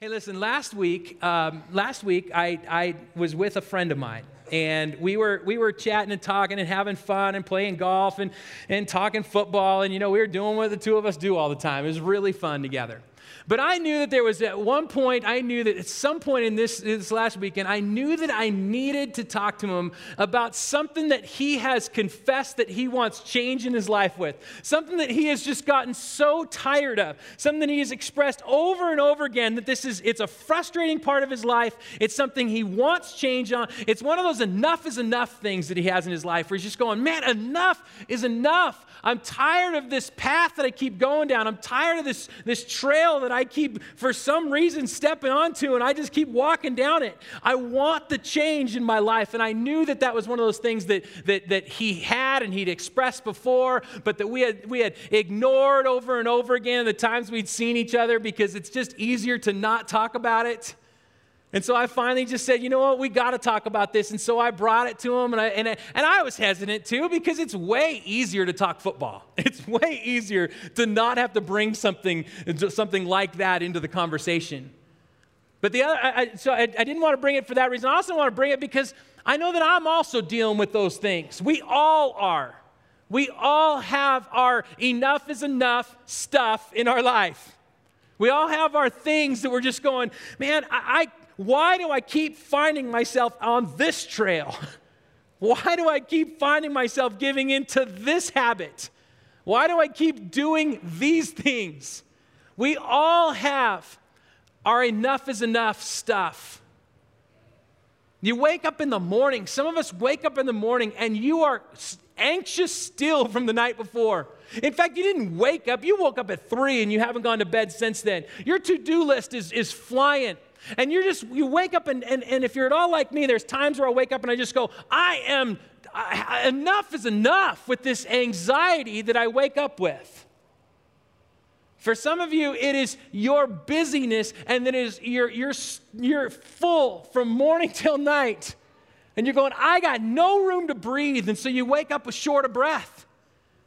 Hey, listen, last week I was with a friend of mine, and we were chatting and talking and having fun and playing golf and talking football, and, you know, we were doing what the two of us do all the time. It was really fun together. But I knew that there was at one point, I knew that at some point in this last weekend, I knew that I needed to talk to him about something that he has confessed that he wants change in his life with, something that he has just gotten so tired of, something that he has expressed over and over again, that it's a frustrating part of his life. It's something he wants change on. It's one of those enough is enough things that he has in his life where he's just going, man, enough is enough. I'm tired of this path that I keep going down. I'm tired of this trail that I keep, for some reason, stepping onto, and I just keep walking down it. I want the change in my life, and I knew that that was one of those things that he had and he'd expressed before, but that we had ignored over and over again the times we'd seen each other because it's just easier to not talk about it. And so I finally just said, you know what, we got to talk about this. And so I brought it to him, and I was hesitant too, because it's way easier to talk football. It's way easier to not have to bring something like that into the conversation. But I didn't want to bring it for that reason. I also want to bring it because I know that I'm also dealing with those things. We all are. We all have our enough is enough stuff in our life. We all have our things that we're just going, man, why do I keep finding myself on this trail? Why do I keep finding myself giving into this habit? Why do I keep doing these things? We all have our enough is enough stuff. You wake up in the morning. Some of us wake up in the morning and you are anxious still from the night before. In fact, you didn't wake up. You woke up at 3 and you haven't gone to bed since then. Your to-do list is flying. And you wake up, and if you're at all like me, there's times where I wake up and I just go, enough is enough with this anxiety that I wake up with. For some of you, it is your busyness, and then it is you're full from morning till night. And you're going, I got no room to breathe. And so you wake up with short of breath.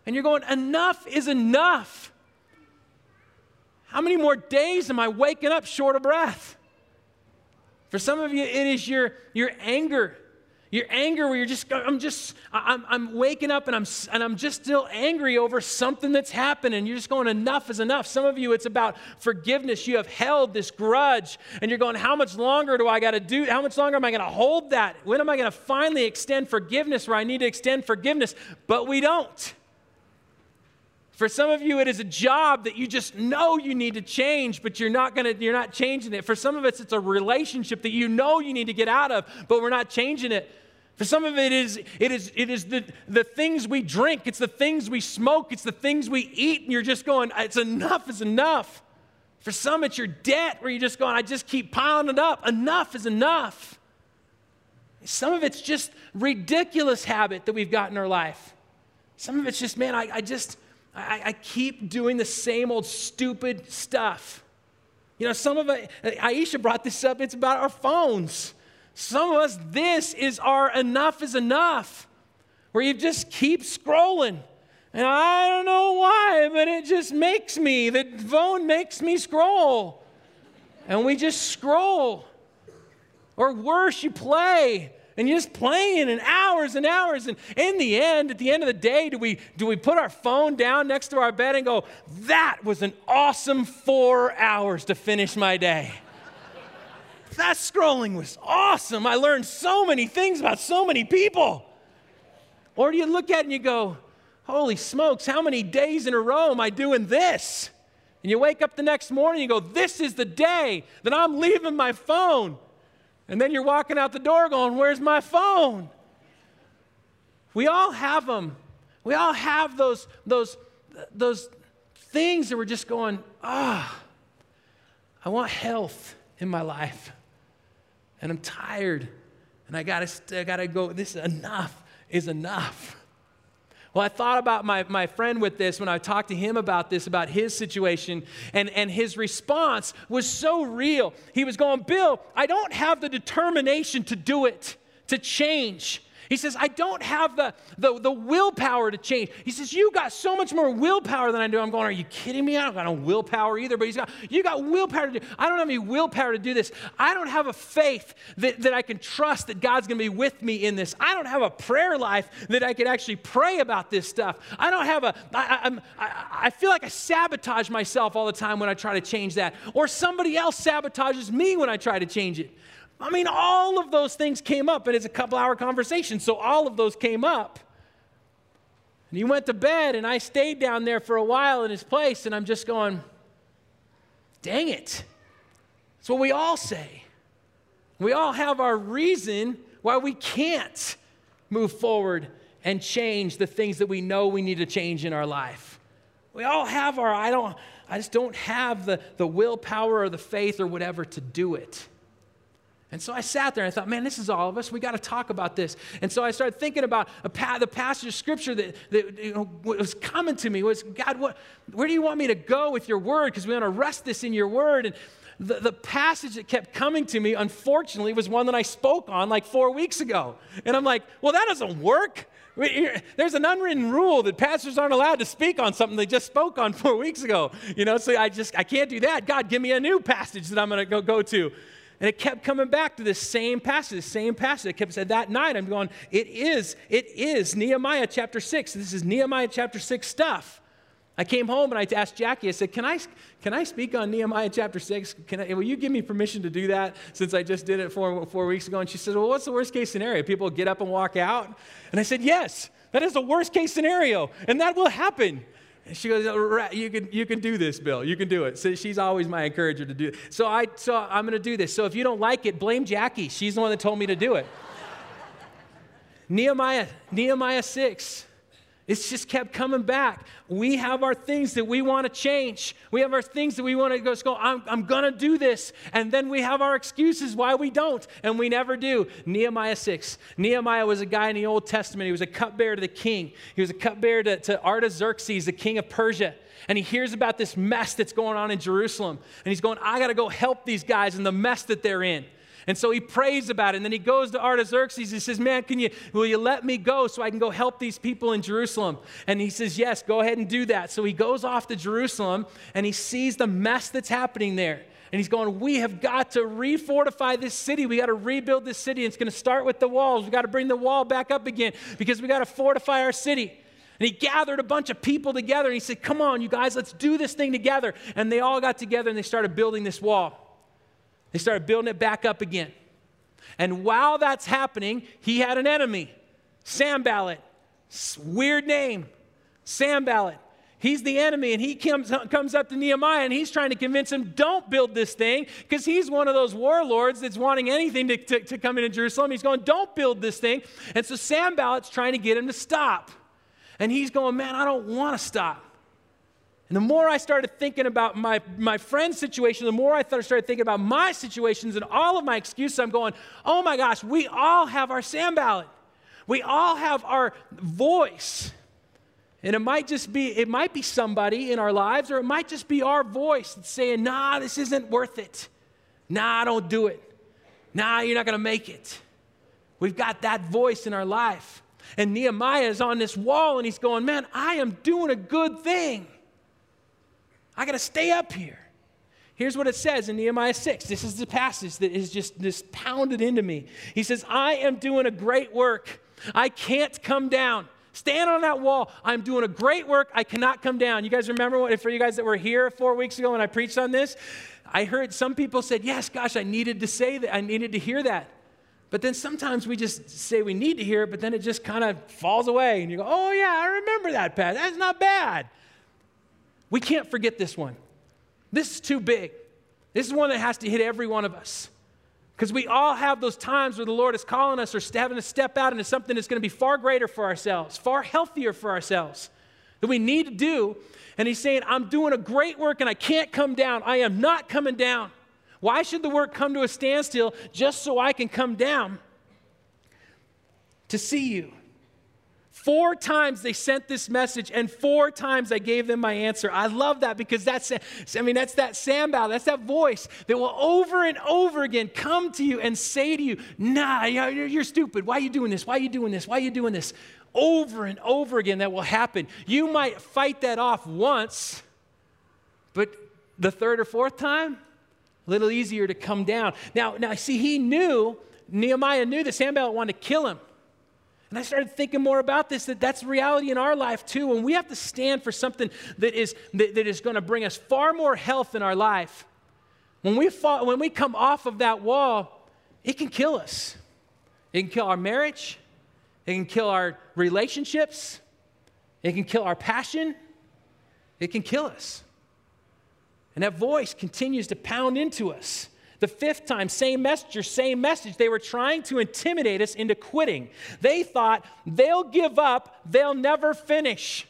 And you're going, enough is enough. How many more days am I waking up short of breath? For some of you, it is your anger. Your anger where you're just, I'm waking up and I'm just still angry over something that's happened, and you're just going, enough is enough. Some of you, it's about forgiveness. You have held this grudge, and you're going, how much longer do I got to do? How much longer am I going to hold that? When am I going to finally extend forgiveness where I need to extend forgiveness? But we don't. For some of you, it is a job that you just know you need to change, but you're not changing it. For some of us, it's a relationship that you know you need to get out of, but we're not changing it. For some of it is the things we drink, it's the things we smoke, it's the things we eat, and you're just going, it's enough is enough. For some, it's your debt where you're just going, I just keep piling it up. Enough is enough. Some of it's just ridiculous habit that we've got in our life. Some of it's just, man, I keep doing the same old stupid stuff. You know, some of us, Aisha brought this up, it's about our phones. Some of us, this is our enough is enough, where you just keep scrolling. And I don't know why, but it just makes me, the phone makes me scroll. And we just scroll. Or worse, you play. And you're just playing and hours. And in the end, at the end of the day, do we put our phone down next to our bed and go, that was an awesome 4 hours to finish my day. That scrolling was awesome. I learned so many things about so many people. Or do you look at it and you go, holy smokes, how many days in a row am I doing this? And you wake up the next morning and you go, this is the day that I'm leaving my phone. And then you're walking out the door going, where's my phone? We all have them. We all have those things that we're just going, I want health in my life. And I'm tired. And I gotta go, this enough is enough. Well, I thought about my friend with this when I talked to him about this, about his situation, and his response was so real. He was going, Bill, I don't have the determination to do it, to change. He says, I don't have the willpower to change. He says, you got so much more willpower than I do. I'm going, are you kidding me? I don't got no willpower either. But he's got, you got willpower to do. I don't have any willpower to do this. I don't have a faith that I can trust that God's going to be with me in this. I don't have a prayer life that I could actually pray about this stuff. I don't have a, I feel like I sabotage myself all the time when I try to change that. Or somebody else sabotages me when I try to change it. I mean, all of those things came up, and it's a couple-hour conversation, so all of those came up. And he went to bed, and I stayed down there for a while in his place, and I'm just going, dang it. That's what we all say. We all have our reason why we can't move forward and change the things that we know we need to change in our life. We all have our, I just don't have the willpower or the faith or whatever to do it. And so I sat there and I thought, man, this is all of us. We got to talk about this. And so I started thinking about the passage of Scripture that you know, was coming to me. Was, God, where do you want me to go with your word? Because we want to rest this in your word. And the passage that kept coming to me, unfortunately, was one that I spoke on like 4 weeks ago. And I'm like, well, that doesn't work. There's an unwritten rule that pastors aren't allowed to speak on something they just spoke on 4 weeks ago. You know, so I can't do that. God, give me a new passage that I'm going to go to. And it kept coming back to this same passage. It kept saying, that night I'm going, it is Nehemiah chapter 6. This is Nehemiah chapter 6 stuff. I came home and I asked Jackie, I said, can I speak on Nehemiah chapter 6? Will you give me permission to do that since I just did it four weeks ago? And she said, well, what's the worst case scenario? People get up and walk out? And I said, yes, that is the worst case scenario, and that will happen. And she goes, you can do this, Bill. You can do it. So she's always my encourager to do it. So I'm going to do this. So if you don't like it, blame Jackie. She's the one that told me to do it. Nehemiah 6. It's just kept coming back. We have our things that we want to change. We have our things that we want to go, I'm going to do this. And then we have our excuses why we don't, and we never do. Nehemiah 6. Nehemiah was a guy in the Old Testament. He was a cupbearer to the king. He was a cupbearer to Artaxerxes, the king of Persia. And he hears about this mess that's going on in Jerusalem. And he's going, I got to go help these guys in the mess that they're in. And so he prays about it, and then he goes to Artaxerxes. He says, man, will you let me go so I can go help these people in Jerusalem? And he says, yes, go ahead and do that. So he goes off to Jerusalem, and he sees the mess that's happening there. And he's going, we have got to refortify this city. We got to rebuild this city. It's going to start with the walls. We got to bring the wall back up again because we got to fortify our city. And he gathered a bunch of people together, and he said, come on, you guys, let's do this thing together. And they all got together, and they started building this wall. They started building it back up again. And while that's happening, he had an enemy, Sanballat. Weird name, Sanballat. He's the enemy, and he comes up to Nehemiah, and he's trying to convince him, don't build this thing, because he's one of those warlords that's wanting anything to come into Jerusalem. He's going, don't build this thing. And so Sanballat's trying to get him to stop. And he's going, man, I don't want to stop. And the more I started thinking about my friend's situation, the more I started thinking about my situations and all of my excuses, I'm going, oh my gosh, we all have our Sanballat. We all have our voice. And it might be somebody in our lives, or it might just be our voice that's saying, nah, this isn't worth it. Nah, don't do it. Nah, you're not going to make it. We've got that voice in our life. And Nehemiah is on this wall, and he's going, man, I am doing a good thing. I got to stay up here. Here's what it says in Nehemiah 6. This is the passage that is just pounded into me. He says, I am doing a great work. I can't come down. Stand on that wall. I'm doing a great work. I cannot come down. You guys remember, for you guys that were here 4 weeks ago when I preached on this, I heard some people said, yes, gosh, I needed to say that. I needed to hear that. But then sometimes we just say we need to hear it, but then it just kind of falls away. And you go, oh, yeah, I remember that, Pat. That's not bad. We can't forget this one. This is too big. This is one that has to hit every one of us. Because we all have those times where the Lord is calling us or having to step out into something that's going to be far greater for ourselves, far healthier for ourselves, that we need to do. And he's saying, I'm doing a great work and I can't come down. I am not coming down. Why should the work come to a standstill just so I can come down to see you, Four times they sent this message, and four times I gave them my answer. I love that because that's that Sanballat, that's that voice that will over and over again come to you and say to you, nah, you're stupid. Why are you doing this? Why are you doing this? Why are you doing this? Over and over again that will happen. You might fight that off once, but the third or fourth time, a little easier to come down. Now see, Nehemiah knew that Sanballat wanted to kill him. And I started thinking more about this, that's reality in our life too. And we have to stand for something that is going to bring us far more health in our life. When we come off of that wall, it can kill us. It can kill our marriage. It can kill our relationships. It can kill our passion. It can kill us. And that voice continues to pound into us. The fifth time, same message. They were trying to intimidate us into quitting. They thought, they'll give up, they'll never finish.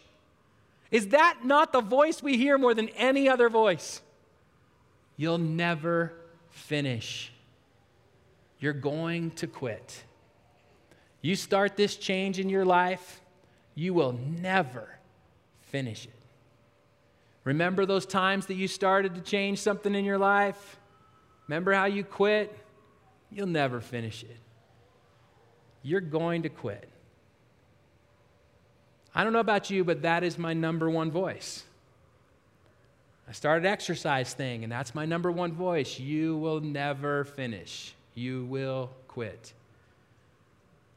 Is that not the voice we hear more than any other voice? You'll never finish. You're going to quit. You start this change in your life, you will never finish it. Remember those times that you started to change something in your life? Remember how you quit? You'll never finish it. You're going to quit. I don't know about you, but that is my number one voice. I started an exercise thing, and that's my number one voice. You will never finish. You will quit.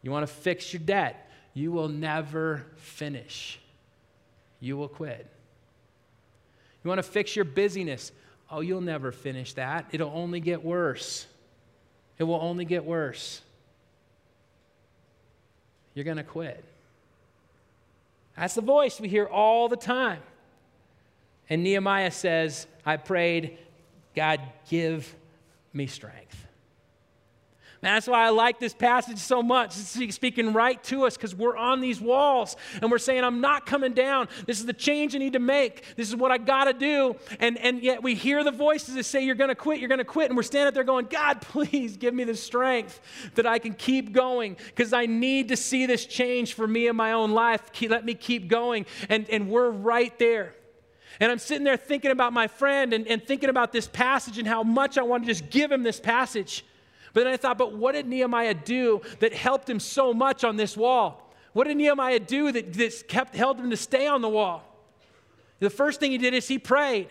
You want to fix your debt? You will never finish. You will quit. You want to fix your busyness? Oh, you'll never finish that. It'll only get worse. It will only get worse. You're going to quit. That's the voice we hear all the time. And Nehemiah says, I prayed, God, give me strength. And that's why I like this passage so much. It's speaking right to us because we're on these walls and we're saying, I'm not coming down. This is the change I need to make. This is what I got to do. And yet we hear the voices that say, you're going to quit. And we're standing up there going, God, please give me the strength that I can keep going because I need to see this change for me in my own life. Let me keep going. And we're right there. And I'm sitting there thinking about my friend and thinking about this passage and how much I want to just give him this passage. But then I thought, but what did Nehemiah do that helped him so much on this wall? What did Nehemiah do that held him to stay on the wall? The first thing he did is he prayed.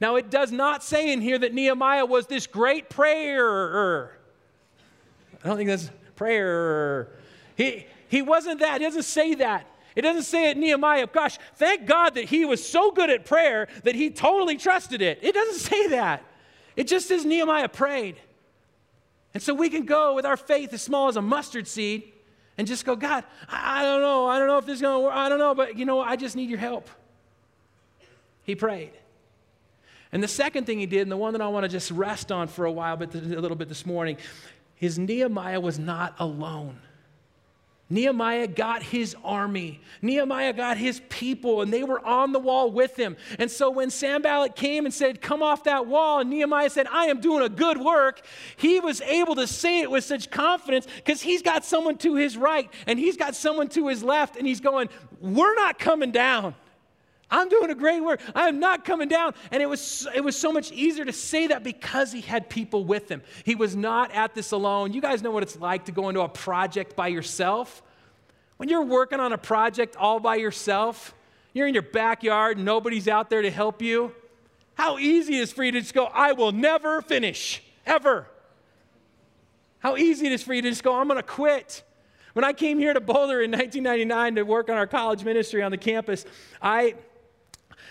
Now, it does not say in here that Nehemiah was this great prayerer. I don't think that's prayer. He wasn't that. It doesn't say that. It doesn't say it in Nehemiah. Gosh, thank God that he was so good at prayer that he totally trusted it. It doesn't say that. It just says Nehemiah prayed. And so we can go with our faith as small as a mustard seed and just go, God, I don't know if this is going to work. I don't know, but I just need your help. He prayed. And the second thing he did, and the one that I want to just rest on for a while, but a little bit this morning, is Nehemiah was not alone. Nehemiah got his army. Nehemiah got his people, and they were on the wall with him. And so when Sanballat came and said, come off that wall, and Nehemiah said, I am doing a good work, he was able to say it with such confidence because he's got someone to his right, and he's got someone to his left, and he's going, we're not coming down. I'm doing a great work. I am not coming down. And it was so much easier to say that because he had people with him. He was not at this alone. You guys know what it's like to go into a project by yourself. When you're working on a project all by yourself, you're in your backyard, nobody's out there to help you. How easy it is for you to just go, I will never finish, ever. How easy it is for you to just go, I'm going to quit. When I came here to Boulder in 1999 to work on our college ministry on the campus,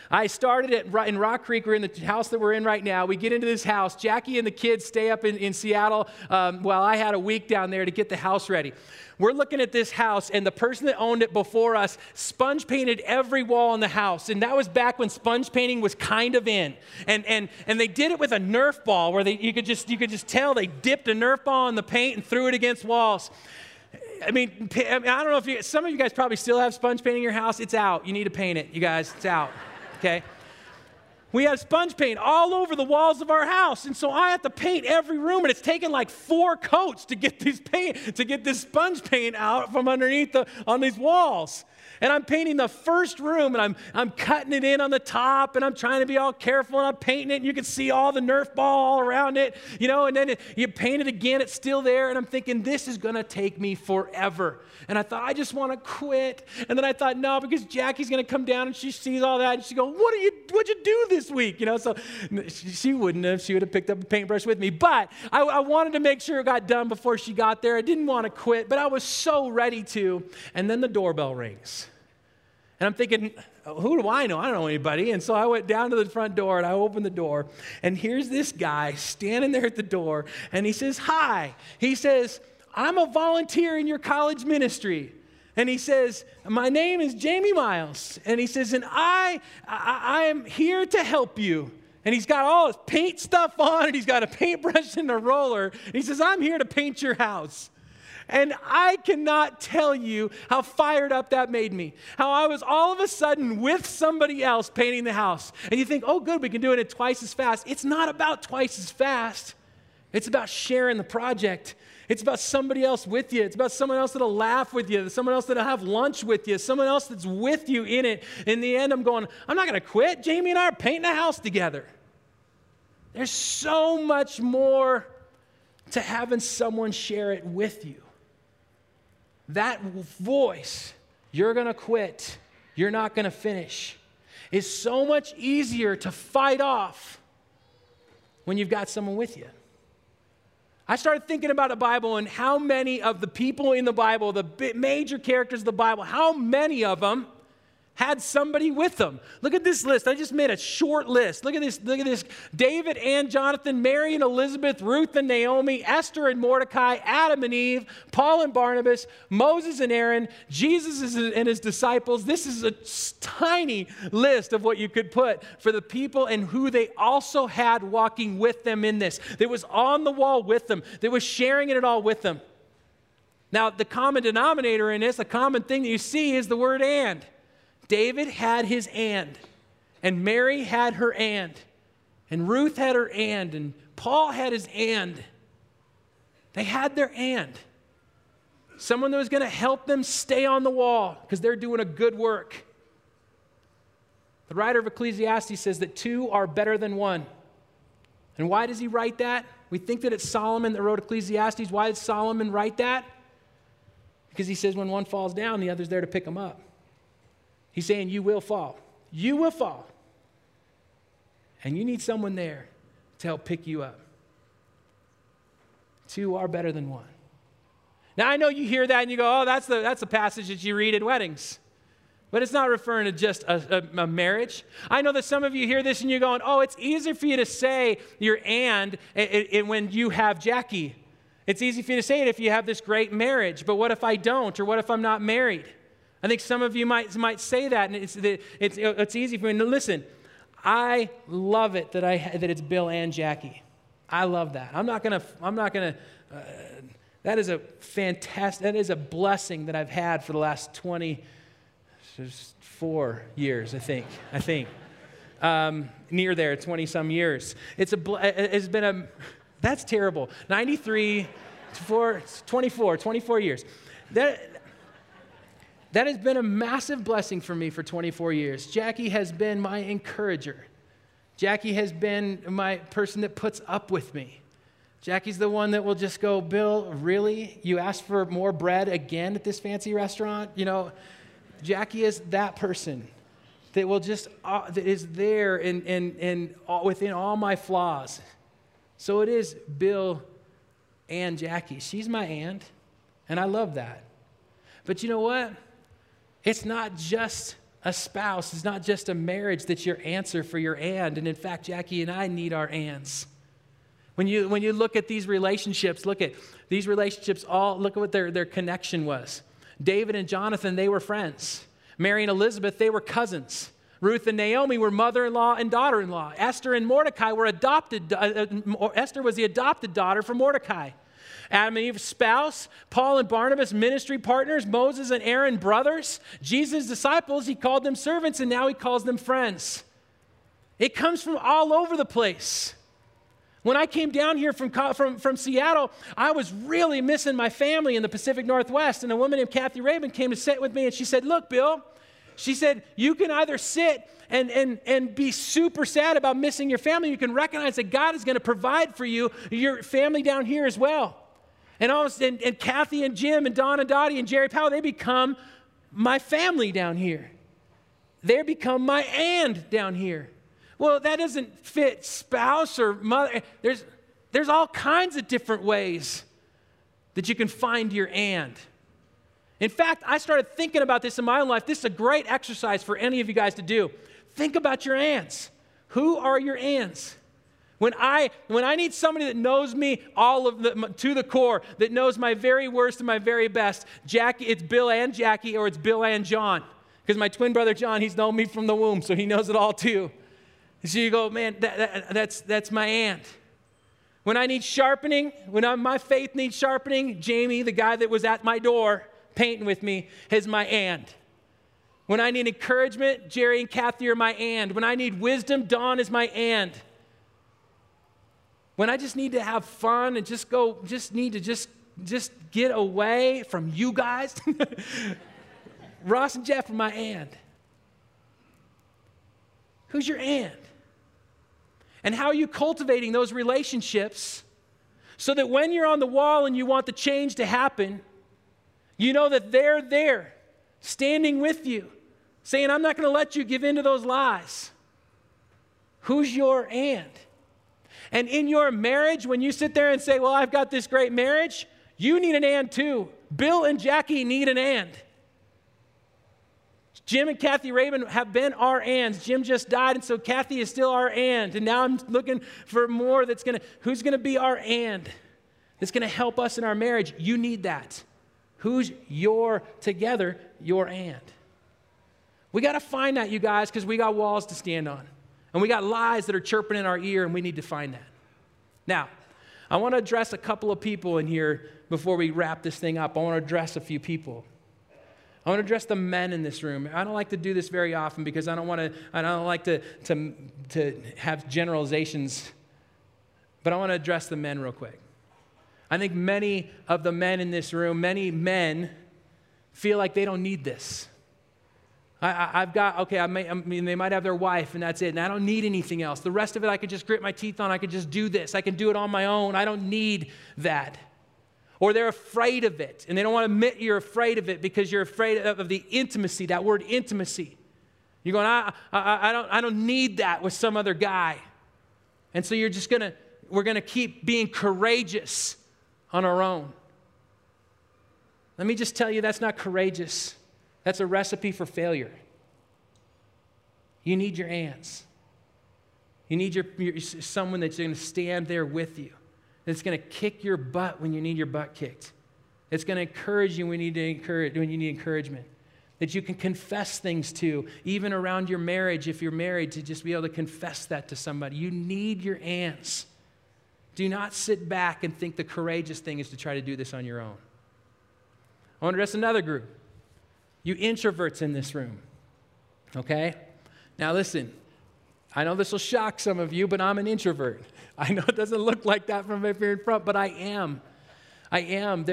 I started in Rock Creek. We're in the house that we're in right now. We get into this house. Jackie and the kids stay up in Seattle while I had a week down there to get the house ready. We're looking at this house, and the person that owned it before us sponge painted every wall in the house, and that was back when sponge painting was kind of in. And they did it with a Nerf ball, where you could just tell they dipped a Nerf ball in the paint and threw it against walls. I don't know if some of you guys probably still have sponge paint in your house. It's out. You need to paint it, you guys. It's out. Okay. We have sponge paint all over the walls of our house, and so I have to paint every room, and it's taken like 4 coats to get this sponge paint out from underneath on these walls. And I'm painting the first room, and I'm cutting it in on the top, and I'm trying to be all careful, and I'm painting it, and you can see all the Nerf ball all around it, you know, and then you paint it again, it's still there, and I'm thinking, this is going to take me forever. And I thought, I just want to quit. And then I thought, no, because Jackie's going to come down, and she sees all that, and she goes, what'd you do this week? You know, so she wouldn't have. She would have picked up a paintbrush with me. But I wanted to make sure it got done before she got there. I didn't want to quit, but I was so ready to. And then the doorbell rings. And I'm thinking, who do I know? I don't know anybody. And so I went down to the front door, and I opened the door. And here's this guy standing there at the door, and he says, hi. He says, I'm a volunteer in your college ministry. And he says, my name is Jamie Miles. And he says, and I am here to help you. And he's got all his paint stuff on, and he's got a paintbrush and a roller. And he says, I'm here to paint your house. And I cannot tell you how fired up that made me. How I was all of a sudden with somebody else painting the house. And you think, oh good, we can do it at twice as fast. It's not about twice as fast. It's about sharing the project. It's about somebody else with you. It's about someone else that'll laugh with you, someone else that'll have lunch with you, someone else that's with you in it. In the end, I'm going, I'm not going to quit. Jamie and I are painting a house together. There's so much more to having someone share it with you. That voice, you're going to quit, you're not going to finish, is so much easier to fight off when you've got someone with you. I started thinking about the Bible and how many of the people in the Bible, the major characters of the Bible, how many of them had somebody with them. Look at this list. I just made a short list. Look at this. David and Jonathan, Mary and Elizabeth, Ruth and Naomi, Esther and Mordecai, Adam and Eve, Paul and Barnabas, Moses and Aaron, Jesus and his disciples. This is a tiny list of what you could put for the people and who they also had walking with them in this. That was on the wall with them. That was sharing it all with them. Now, the common denominator in this, a common thing that you see is the word and. David had his and Mary had her and Ruth had her and Paul had his and. They had their and. Someone that was going to help them stay on the wall because they're doing a good work. The writer of Ecclesiastes says that 2 are better than 1. And why does he write that? We think that it's Solomon that wrote Ecclesiastes. Why did Solomon write that? Because he says when one falls down, the other's there to pick him up. He's saying you will fall. You will fall. And you need someone there to help pick you up. 2 are better than 1. Now, I know you hear that and you go, oh, that's the passage that you read at weddings. But it's not referring to just a marriage. I know that some of you hear this and you're going, oh, it's easier for you to say your and when you have Jackie. It's easy for you to say it if you have this great marriage. But what if I don't? Or what if I'm not married? I think some of you might say that, and it's easy for me. Listen, I love it that it's Bill and Jackie. I love that. I'm not gonna that is a blessing that I've had for the last 24 years, I think. Near there, 20 some years. It's been a, that's terrible. 93 for 24 years. That has been a massive blessing for me for 24 years. Jackie has been my encourager. Jackie has been my person that puts up with me. Jackie's the one that will just go, Bill, really? You asked for more bread again at this fancy restaurant? You know, Jackie is that person that will just, that is there and within all my flaws. So it is Bill and Jackie. She's my aunt, and I love that. But you know what? It's not just a spouse. It's not just a marriage that's your answer for your and. And in fact, Jackie and I need our ands. When you look at these relationships, look at what their connection was. David and Jonathan, they were friends. Mary and Elizabeth, they were cousins. Ruth and Naomi were mother-in-law and daughter-in-law. Esther and Mordecai were adopted. Esther was the adopted daughter from Mordecai. Adam and Eve, spouse. Paul and Barnabas, ministry partners. Moses and Aaron, brothers. Jesus' disciples, he called them servants, and now he calls them friends. It comes from all over the place. When I came down here from Seattle, I was really missing my family in the Pacific Northwest, and a woman named Kathy Raven came to sit with me, and she said, look, Bill, she said, you can either sit and be super sad about missing your family. You can recognize that God is going to provide for you, your family down here as well. And Kathy and Jim and Don and Dottie and Jerry Powell, they become my family down here. They become my and down here. Well, that doesn't fit spouse or mother. There's all kinds of different ways that you can find your and. In fact, I started thinking about this in my own life. This is a great exercise for any of you guys to do. Think about your ands. Who are your ands? When I need somebody that knows me to the core, that knows my very worst and my very best, Jackie, it's Bill and Jackie, or it's Bill and John. Because my twin brother John, he's known me from the womb, so he knows it all too. So you go, man, that's my aunt. When I need sharpening, my faith needs sharpening, Jamie, the guy that was at my door painting with me, is my aunt. When I need encouragement, Jerry and Kathy are my aunt. When I need wisdom, Dawn is my aunt. When I just need to have fun and just get away from you guys, Ross and Jeff are my aunt. Who's your aunt? And how are you cultivating those relationships so that when you're on the wall and you want the change to happen, you know that they're there, standing with you, saying, I'm not going to let you give in to those lies. Who's your aunt? And in your marriage, when you sit there and say, well, I've got this great marriage, you need an aunt too. Bill and Jackie need an aunt. Jim and Kathy Raven have been our ands. Jim just died, and so Kathy is still our and. And now I'm looking for more who's going to be our and? That's going to help us in our marriage. You need that. Who's your and? We got to find that, you guys, because we got walls to stand on. And we got lies that are chirping in our ear, and we need to find that. Now, I want to address a couple of people in here before we wrap this thing up. I want to address a few people. I want to address the men in this room. I don't like to do this very often because I don't like to have generalizations, but I want to address the men real quick. I think many of the men in this room, many men feel like they don't need this. They might have their wife and that's it, and I don't need anything else. The rest of it I could just grit my teeth on. I could just do this. I can do it on my own. I don't need that. Or they're afraid of it, and they don't want to admit you're afraid of it because you're afraid of the intimacy, that word intimacy. You're going, I don't need that with some other guy. And so we're going to keep being courageous on our own. Let me just tell you, that's not courageous. That's a recipe for failure. You need your aunts. You need your someone that's going to stand there with you. It's going to kick your butt when you need your butt kicked. It's going to encourage you when you need encouragement. That you can confess things to, even around your marriage, if you're married, to just be able to confess that to somebody. You need your aunts. Do not sit back and think the courageous thing is to try to do this on your own. I want to address another group. You introverts in this room, okay? Now listen, I know this will shock some of you, but I'm an introvert. I know it doesn't look like that from up here in front, but I am. I am.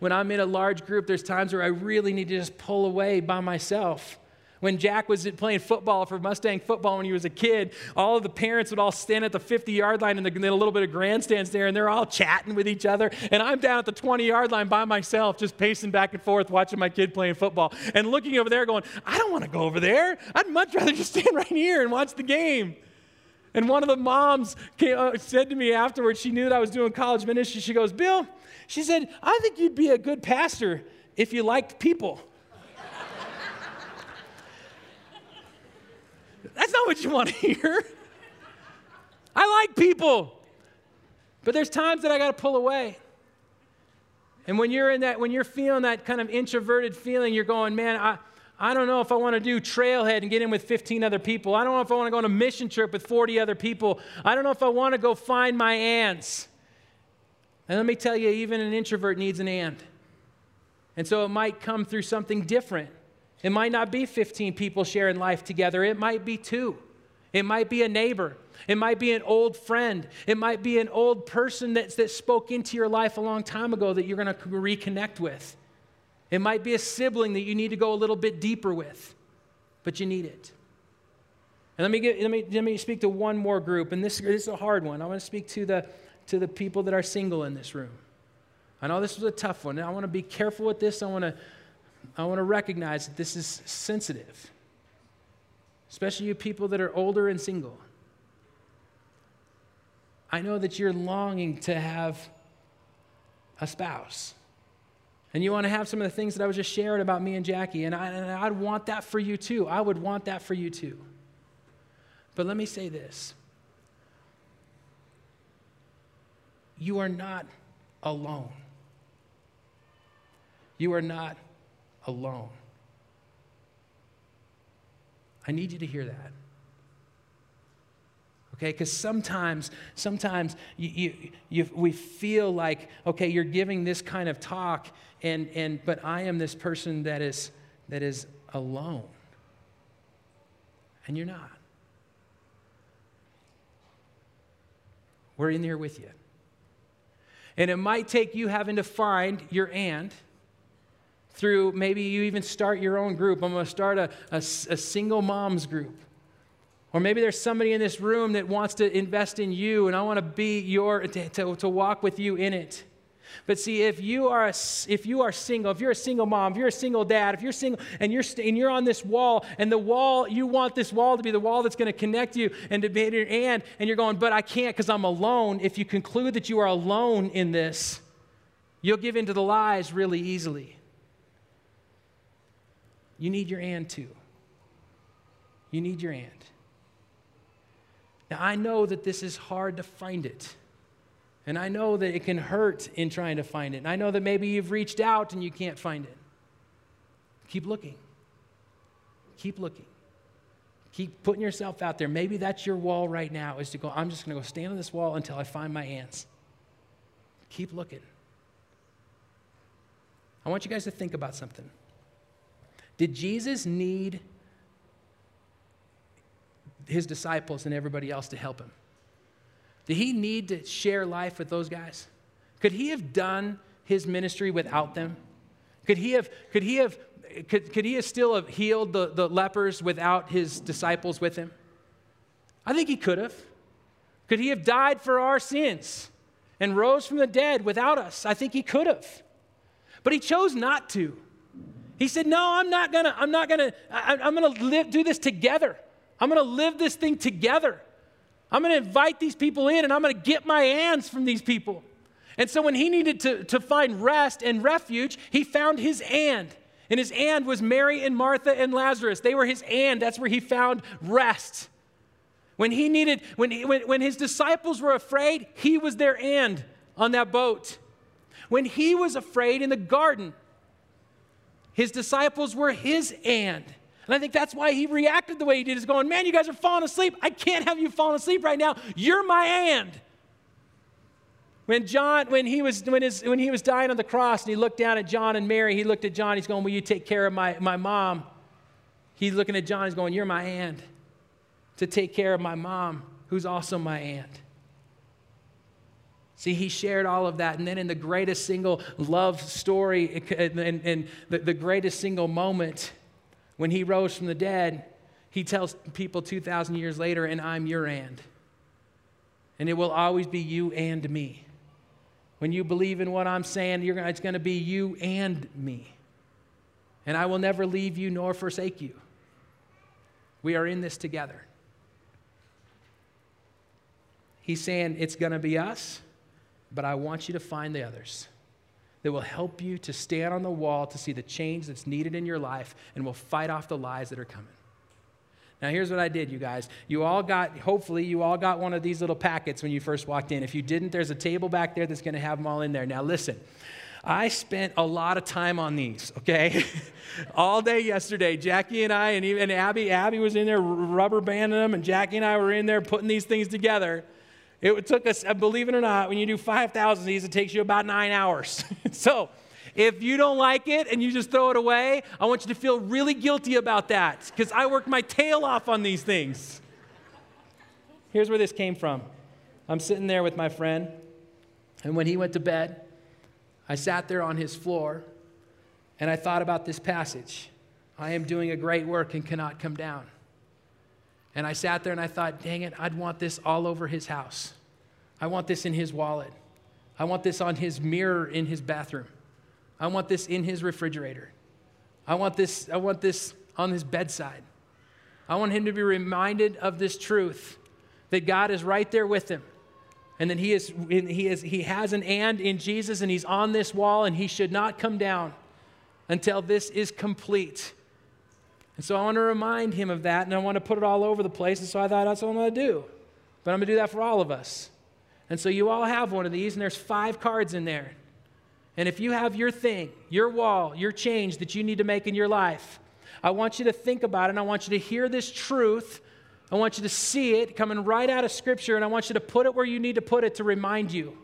When I'm in a large group, there's times where I really need to just pull away by myself. When Jack was playing football for Mustang football when he was a kid, all of the parents would all stand at the 50-yard line and a little bit of grandstands there, and they're all chatting with each other. And I'm down at the 20-yard line by myself, just pacing back and forth, watching my kid playing football. And looking over there going, I don't want to go over there. I'd much rather just stand right here and watch the game. And one of the moms said to me afterwards, she knew that I was doing college ministry. She goes, Bill, she said, I think you'd be a good pastor if you liked people. That's not what you want to hear. I like people. But there's times that I got to pull away. And when you're feeling that kind of introverted feeling, you're going, man, I don't know if I want to do Trailhead and get in with 15 other people. I don't know if I want to go on a mission trip with 40 other people. I don't know if I want to go find my aunts. And let me tell you, even an introvert needs an aunt. And so it might come through something different. It might not be 15 people sharing life together. It might be 2. It might be a neighbor. It might be an old friend. It might be an old person that spoke into your life a long time ago that you're going to reconnect with. It might be a sibling that you need to go a little bit deeper with, but you need it. And let me speak to one more group, and this is a hard one. I want to speak to the people that are single in this room. I know this was a tough one, and I want to be careful with this. I want to recognize that this is sensitive, especially you people that are older and single. I know that you're longing to have a spouse, and you want to have some of the things that I was just sharing about me and Jackie, and I'd want that for you too. I would want that for you too. But let me say this. You are not alone. You are not alone. I need you to hear that. Okay, because sometimes we feel like, okay, you're giving this kind of talk, but I am this person that is alone. And you're not. We're in there with you. And it might take you having to find your aunt through, maybe you even start your own group. I'm going to start a single moms group. Or maybe there's somebody in this room that wants to invest in you, and I want to be to walk with you in it. But see, if you are single, if you're a single mom, if you're a single dad, if you're single and you're on this wall, and the wall, you want this wall to be the wall that's going to connect you and to be at your end, and you're going, but I can't because I'm alone. If you conclude that you are alone in this, you'll give in to the lies really easily. You need your and too. You need your and. Now, I know that this is hard to find it. And I know that it can hurt in trying to find it. And I know that maybe you've reached out and you can't find it. Keep looking. Keep looking. Keep putting yourself out there. Maybe that's your wall right now, is to go, I'm just going to go stand on this wall until I find my ants. Keep looking. I want you guys to think about something. Did Jesus need his disciples and everybody else to help him? Did he need to share life with those guys? Could he have done his ministry without them? Could he have still have healed the lepers without his disciples with him? I think he could have. Could he have died for our sins and rose from the dead without us? I think he could have. But he chose not to. He said, "No, I'm going to do this together. I'm going to live this thing together. I'm going to invite these people in, and I'm going to get my hands from these people." And so when he needed to find rest and refuge, he found his and. And his and was Mary and Martha and Lazarus. They were his and. That's where he found rest. When he needed, when his disciples were afraid, he was their and on that boat. When he was afraid in the garden, his disciples were his and. And I think that's why he reacted the way he did, is going, man, you guys are falling asleep. I can't have you falling asleep right now. You're my and. When he was dying on the cross and he looked down at John and Mary, he looked at John, he's going, will you take care of my mom? He's looking at John, he's going, you're my and. To take care of my mom, who's also my and. See, he shared all of that, and then in the greatest single love story and the greatest single moment, when he rose from the dead, he tells people 2,000 years later, and I'm your and it will always be you and me. When you believe in what I'm saying, it's going to be you and me. And I will never leave you nor forsake you. We are in this together. He's saying it's going to be us, but I want you to find the others that will help you to stand on the wall to see the change that's needed in your life and will fight off the lies that are coming. Now, here's what I did, you guys. Hopefully you all got one of these little packets when you first walked in. If you didn't, there's a table back there that's going to have them all in there. Now, listen, I spent a lot of time on these, okay? All day yesterday, Jackie and I, and even Abby. Abby was in there rubber banding them, and Jackie and I were in there putting these things together. It took us, believe it or not, when you do 5,000 of these, it takes you about 9 hours. So if you don't like it and you just throw it away, I want you to feel really guilty about that, because I worked my tail off on these things. Here's where this came from. I'm sitting there with my friend, and when he went to bed, I sat there on his floor, and I thought about this passage. I am doing a great work and cannot come down. And I sat there and I thought, dang it, I'd want this all over his house. I want this in his wallet. I want this on his mirror in his bathroom. I want this in his refrigerator. I want this on his bedside. I want him to be reminded of this truth, that God is right there with him. And that he has an and in Jesus, and he's on this wall, and he should not come down until this is complete. And so I want to remind him of that, and I want to put it all over the place. And so I thought, that's what I'm going to do. But I'm going to do that for all of us. And so you all have one of these, and there's 5 cards in there. And if you have your thing, your wall, your change that you need to make in your life, I want you to think about it, and I want you to hear this truth. I want you to see it coming right out of Scripture, and I want you to put it where you need to put it to remind you.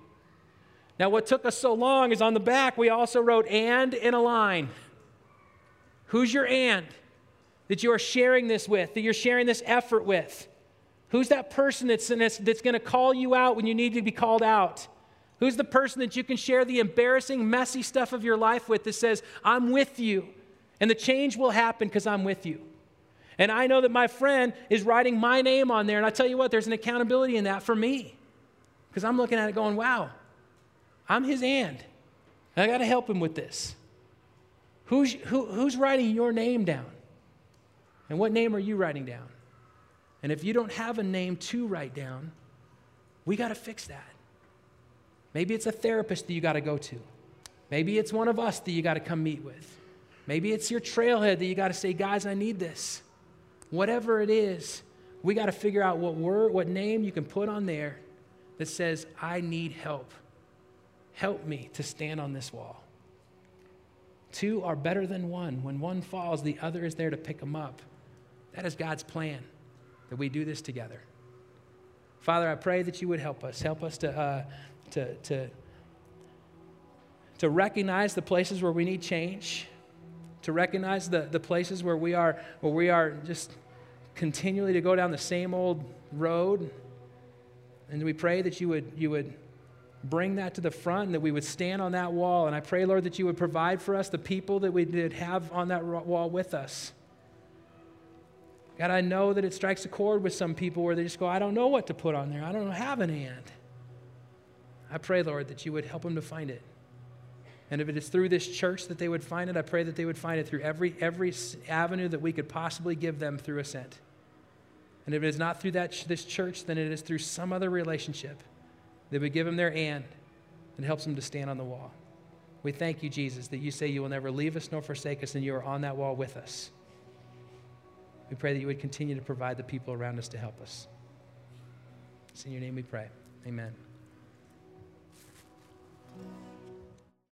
Now, what took us so long is on the back, we also wrote and in a line. Who's your and that you are sharing this with, that you're sharing this effort with? Who's that person that's going to call you out when you need to be called out? Who's the person that you can share the embarrassing, messy stuff of your life with that says, I'm with you, and the change will happen because I'm with you? And I know that my friend is writing my name on there, and I tell you what, there's an accountability in that for me, because I'm looking at it going, wow, I'm his and. I got to help him with this. Who's writing your name down? And what name are you writing down? And if you don't have a name to write down, we got to fix that. Maybe it's a therapist that you got to go to. Maybe it's one of us that you got to come meet with. Maybe it's your trailhead that you got to say, guys, I need this. Whatever it is, we got to figure out what word, what name you can put on there that says, I need help. Help me to stand on this wall. 2 are better than 1. When one falls, the other is there to pick them up. That is God's plan, that we do this together. Father, I pray that you would help us. Help us to recognize the places where we need change, to recognize the places where we are just continually to go down the same old road. And we pray that you would bring that to the front, and that we would stand on that wall. And I pray, Lord, that you would provide for us the people that we did have on that wall with us. God, I know that it strikes a chord with some people where they just go, I don't know what to put on there. I don't have an and. I pray, Lord, that you would help them to find it. And if it is through this church that they would find it, I pray that they would find it through every avenue that we could possibly give them through assent. And if it is not through this church, then it is through some other relationship that would give them their and that helps them to stand on the wall. We thank you, Jesus, that you say you will never leave us nor forsake us, and you are on that wall with us. We pray that you would continue to provide the people around us to help us. It's in your name we pray. Amen.